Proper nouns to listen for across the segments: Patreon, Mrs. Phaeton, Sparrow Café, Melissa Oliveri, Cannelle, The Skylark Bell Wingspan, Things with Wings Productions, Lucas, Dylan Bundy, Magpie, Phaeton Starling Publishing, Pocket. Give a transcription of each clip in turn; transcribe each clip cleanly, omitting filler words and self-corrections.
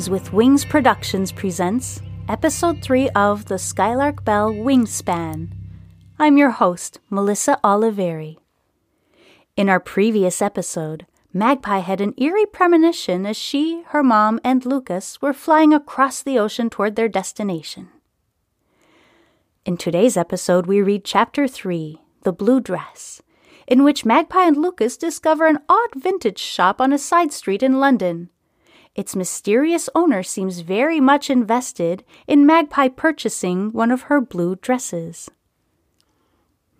Things with Wings Productions presents Episode 3 of The Skylark Bell Wingspan. I'm your host, Melissa Oliveri. In our previous episode, Magpie had an eerie premonition as she, her mom, and Lucas were flying across the ocean toward their destination. In today's episode, we read Chapter 3, The Blue Dress, in which Magpie and Lucas discover an odd vintage shop on a side street in London. Its mysterious owner seems very much invested in Magpie purchasing one of her blue dresses.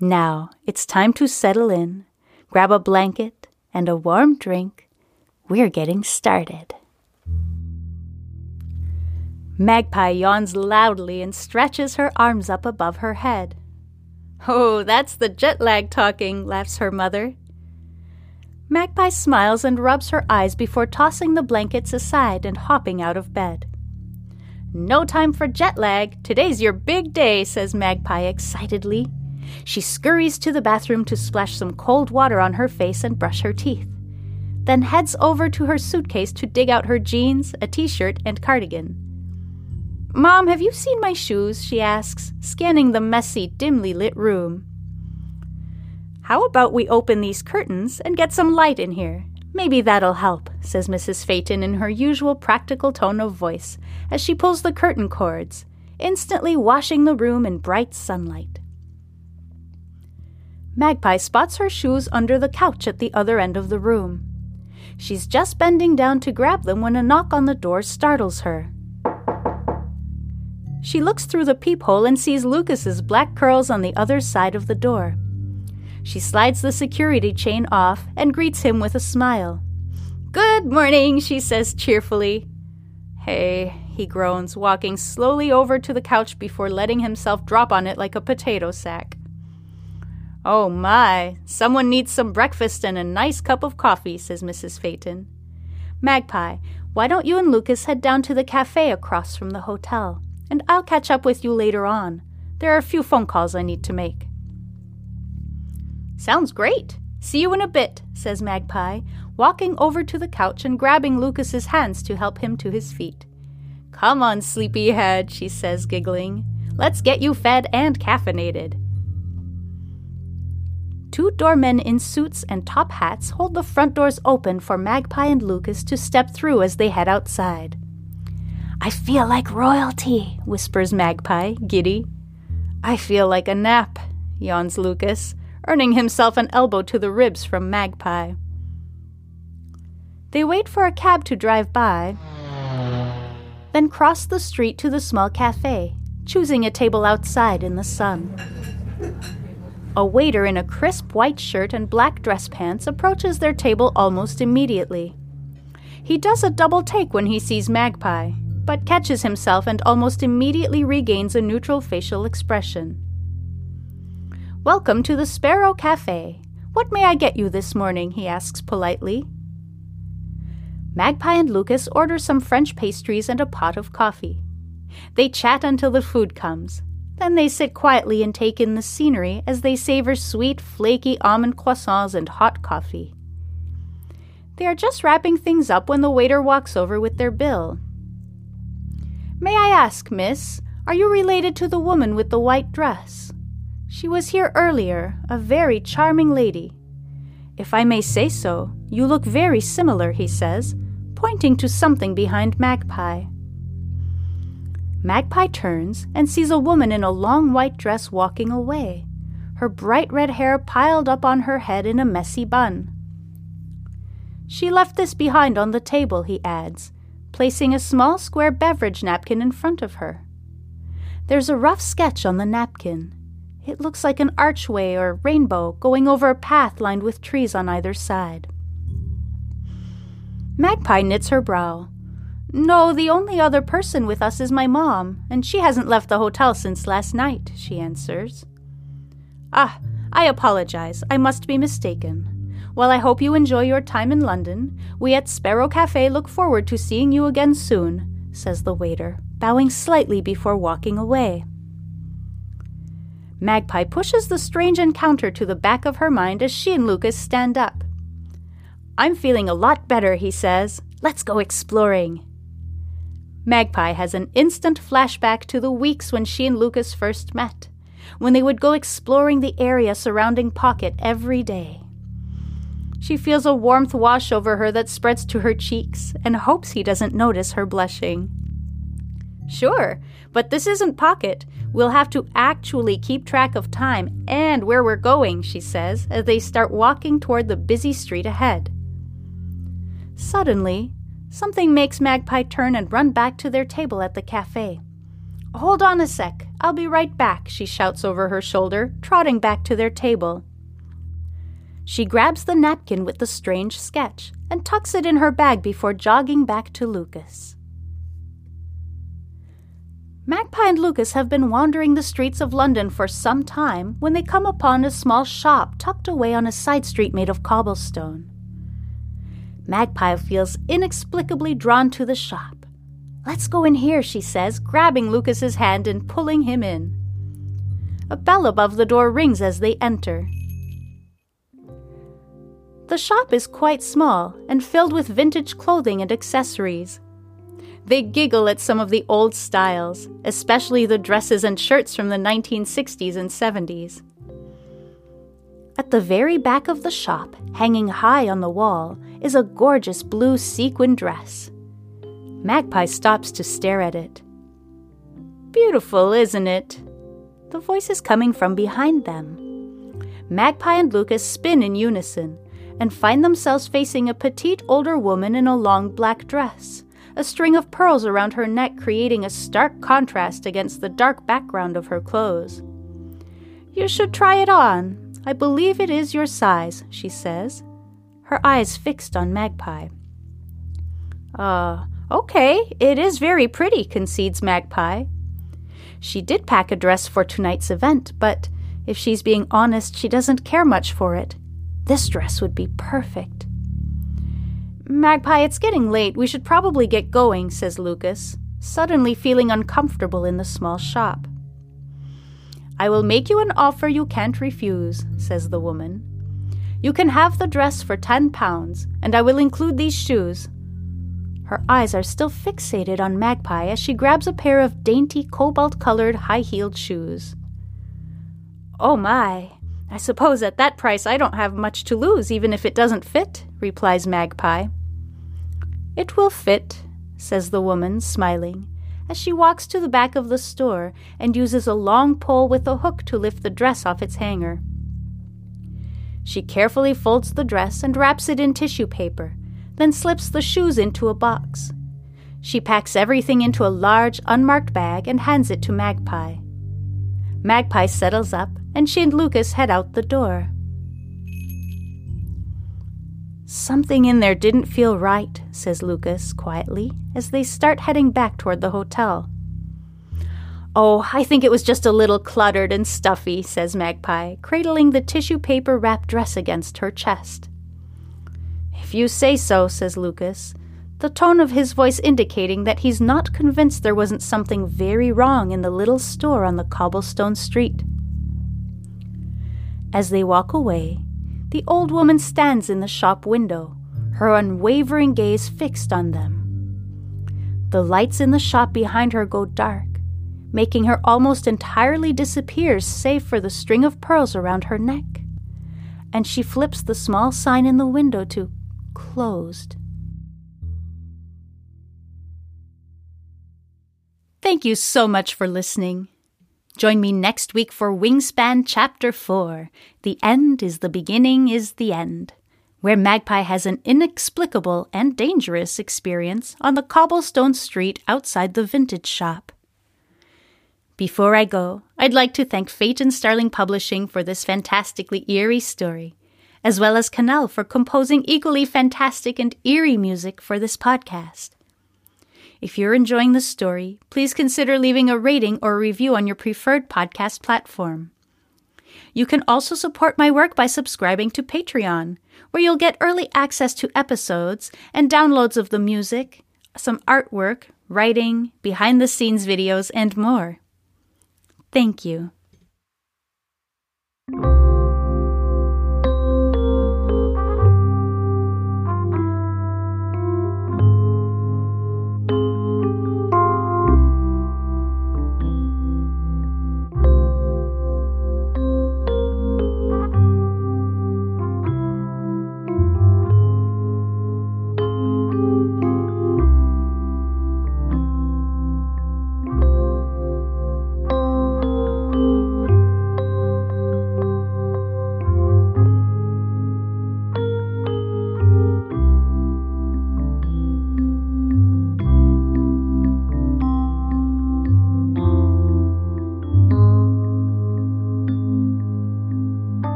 Now, it's time to settle in, grab a blanket and a warm drink. We're getting started. Magpie yawns loudly and stretches her arms up above her head. "Oh, that's the jet lag talking," laughs her mother. Magpie smiles and rubs her eyes before tossing the blankets aside and hopping out of bed. "No time for jet lag. Today's your big day," says Magpie excitedly. She scurries to the bathroom to splash some cold water on her face and brush her teeth, then heads over to her suitcase to dig out her jeans, a t-shirt, and cardigan. "Mom, have you seen my shoes?" she asks, scanning the messy, dimly lit room. "How about we open these curtains and get some light in here? Maybe that'll help," says Mrs. Phaeton in her usual practical tone of voice as she pulls the curtain cords, instantly washing the room in bright sunlight. Magpie spots her shoes under the couch at the other end of the room. She's just bending down to grab them when a knock on the door startles her. She looks through the peephole and sees Lucas's black curls on the other side of the door. She slides the security chain off and greets him with a smile. "Good morning," she says cheerfully. "Hey," he groans, walking slowly over to the couch before letting himself drop on it like a potato sack. "Oh my, someone needs some breakfast and a nice cup of coffee," says Mrs. Phaeton. "Magpie, why don't you and Lucas head down to the cafe across from the hotel, and I'll catch up with you later on. There are a few phone calls I need to make." "Sounds great. See you in a bit," says Magpie, walking over to the couch and grabbing Lucas's hands to help him to his feet. "Come on, sleepyhead," she says, giggling. "Let's get you fed and caffeinated." 2 doormen in suits and top hats hold the front doors open for Magpie and Lucas to step through as they head outside. "I feel like royalty," whispers Magpie, giddy. "I feel like a nap," yawns Lucas, earning himself an elbow to the ribs from Magpie. They wait for a cab to drive by, then cross the street to the small cafe, choosing a table outside in the sun. A waiter in a crisp white shirt and black dress pants approaches their table almost immediately. He does a double take when he sees Magpie, but catches himself and almost immediately regains a neutral facial expression. "Welcome to the Sparrow Café. What may I get you this morning?" he asks politely. Magpie and Lucas order some French pastries and a pot of coffee. They chat until the food comes. Then they sit quietly and take in the scenery as they savor sweet, flaky almond croissants and hot coffee. They are just wrapping things up when the waiter walks over with their bill. "May I ask, miss, are you related to the woman with the white dress? She was here earlier, a very charming lady. If I may say so, you look very similar," he says, pointing to something behind Magpie. Magpie turns and sees a woman in a long white dress walking away, her bright red hair piled up on her head in a messy bun. "She left this behind on the table," he adds, placing a small square beverage napkin in front of her. There's a rough sketch on the napkin. It looks like an archway or rainbow going over a path lined with trees on either side. Magpie knits her brow. "No, the only other person with us is my mom, and she hasn't left the hotel since last night," she answers. "Ah, I apologize. I must be mistaken. Well, I hope you enjoy your time in London. We at Sparrow Café look forward to seeing you again soon," says the waiter, bowing slightly before walking away. Magpie pushes the strange encounter to the back of her mind as she and Lucas stand up. "I'm feeling a lot better," he says. "Let's go exploring." Magpie has an instant flashback to the weeks when she and Lucas first met, when they would go exploring the area surrounding Pocket every day. She feels a warmth wash over her that spreads to her cheeks and hopes he doesn't notice her blushing. Sure, but this isn't Pocket. We'll have to actually keep track of time and where we're going, she says, as they start walking toward the busy street ahead. Suddenly, something makes Magpie turn and run back to their table at the cafe. "Hold on a sec, I'll be right back," she shouts over her shoulder, trotting back to their table. She grabs the napkin with the strange sketch and tucks it in her bag before jogging back to Lucas. Magpie and Lucas have been wandering the streets of London for some time when they come upon a small shop tucked away on a side street made of cobblestone. Magpie feels inexplicably drawn to the shop. "Let's go in here," she says, grabbing Lucas's hand and pulling him in. A bell above the door rings as they enter. The shop is quite small and filled with vintage clothing and accessories. They giggle at some of the old styles, especially the dresses and shirts from the 1960s and 70s. At the very back of the shop, hanging high on the wall, is a gorgeous blue sequin dress. Magpie stops to stare at it. "Beautiful, isn't it?" The voice is coming from behind them. Magpie and Lucas spin in unison and find themselves facing a petite older woman in a long black dress, a string of pearls around her neck creating a stark contrast against the dark background of her clothes. "You should try it on. I believe it is your size," she says, her eyes fixed on Magpie. Okay, it is very pretty," concedes Magpie. She did pack a dress for tonight's event, but if she's being honest, she doesn't care much for it. This dress would be perfect. "Magpie, it's getting late. We should probably get going," says Lucas, suddenly feeling uncomfortable in the small shop. "I will make you an offer you can't refuse," says the woman. "You can have the dress for £10, and I will include these shoes." Her eyes are still fixated on Magpie as she grabs a pair of dainty cobalt-colored high-heeled shoes. "Oh my! I suppose at that price I don't have much to lose, even if it doesn't fit," replies Magpie. "It will fit," says the woman, smiling, as she walks to the back of the store and uses a long pole with a hook to lift the dress off its hanger. She carefully folds the dress and wraps it in tissue paper, then slips the shoes into a box. She packs everything into a large, unmarked bag and hands it to Magpie. Magpie settles up, and she and Lucas head out the door. "Something in there didn't feel right," says Lucas quietly, as they start heading back toward the hotel. "Oh, I think it was just a little cluttered and stuffy," says Magpie, cradling the tissue paper wrapped dress against her chest. "If you say so," says Lucas, the tone of his voice indicating that he's not convinced there wasn't something very wrong in the little store on the cobblestone street. As they walk away, the old woman stands in the shop window, her unwavering gaze fixed on them. The lights in the shop behind her go dark, making her almost entirely disappear save for the string of pearls around her neck, and she flips the small sign in the window to "closed." Thank you so much for listening. Join me next week for Wingspan Chapter 4, The End is the Beginning is the End, where Magpie has an inexplicable and dangerous experience on the cobblestone street outside the vintage shop. Before I go, I'd like to thank Phaeton Starling Publishing for this fantastically eerie story, as well as Cannelle for composing equally fantastic and eerie music for this podcast. If you're enjoying the story, please consider leaving a rating or a review on your preferred podcast platform. You can also support my work by subscribing to Patreon, where you'll get early access to episodes and downloads of the music, some artwork, writing, behind-the-scenes videos, and more. Thank you.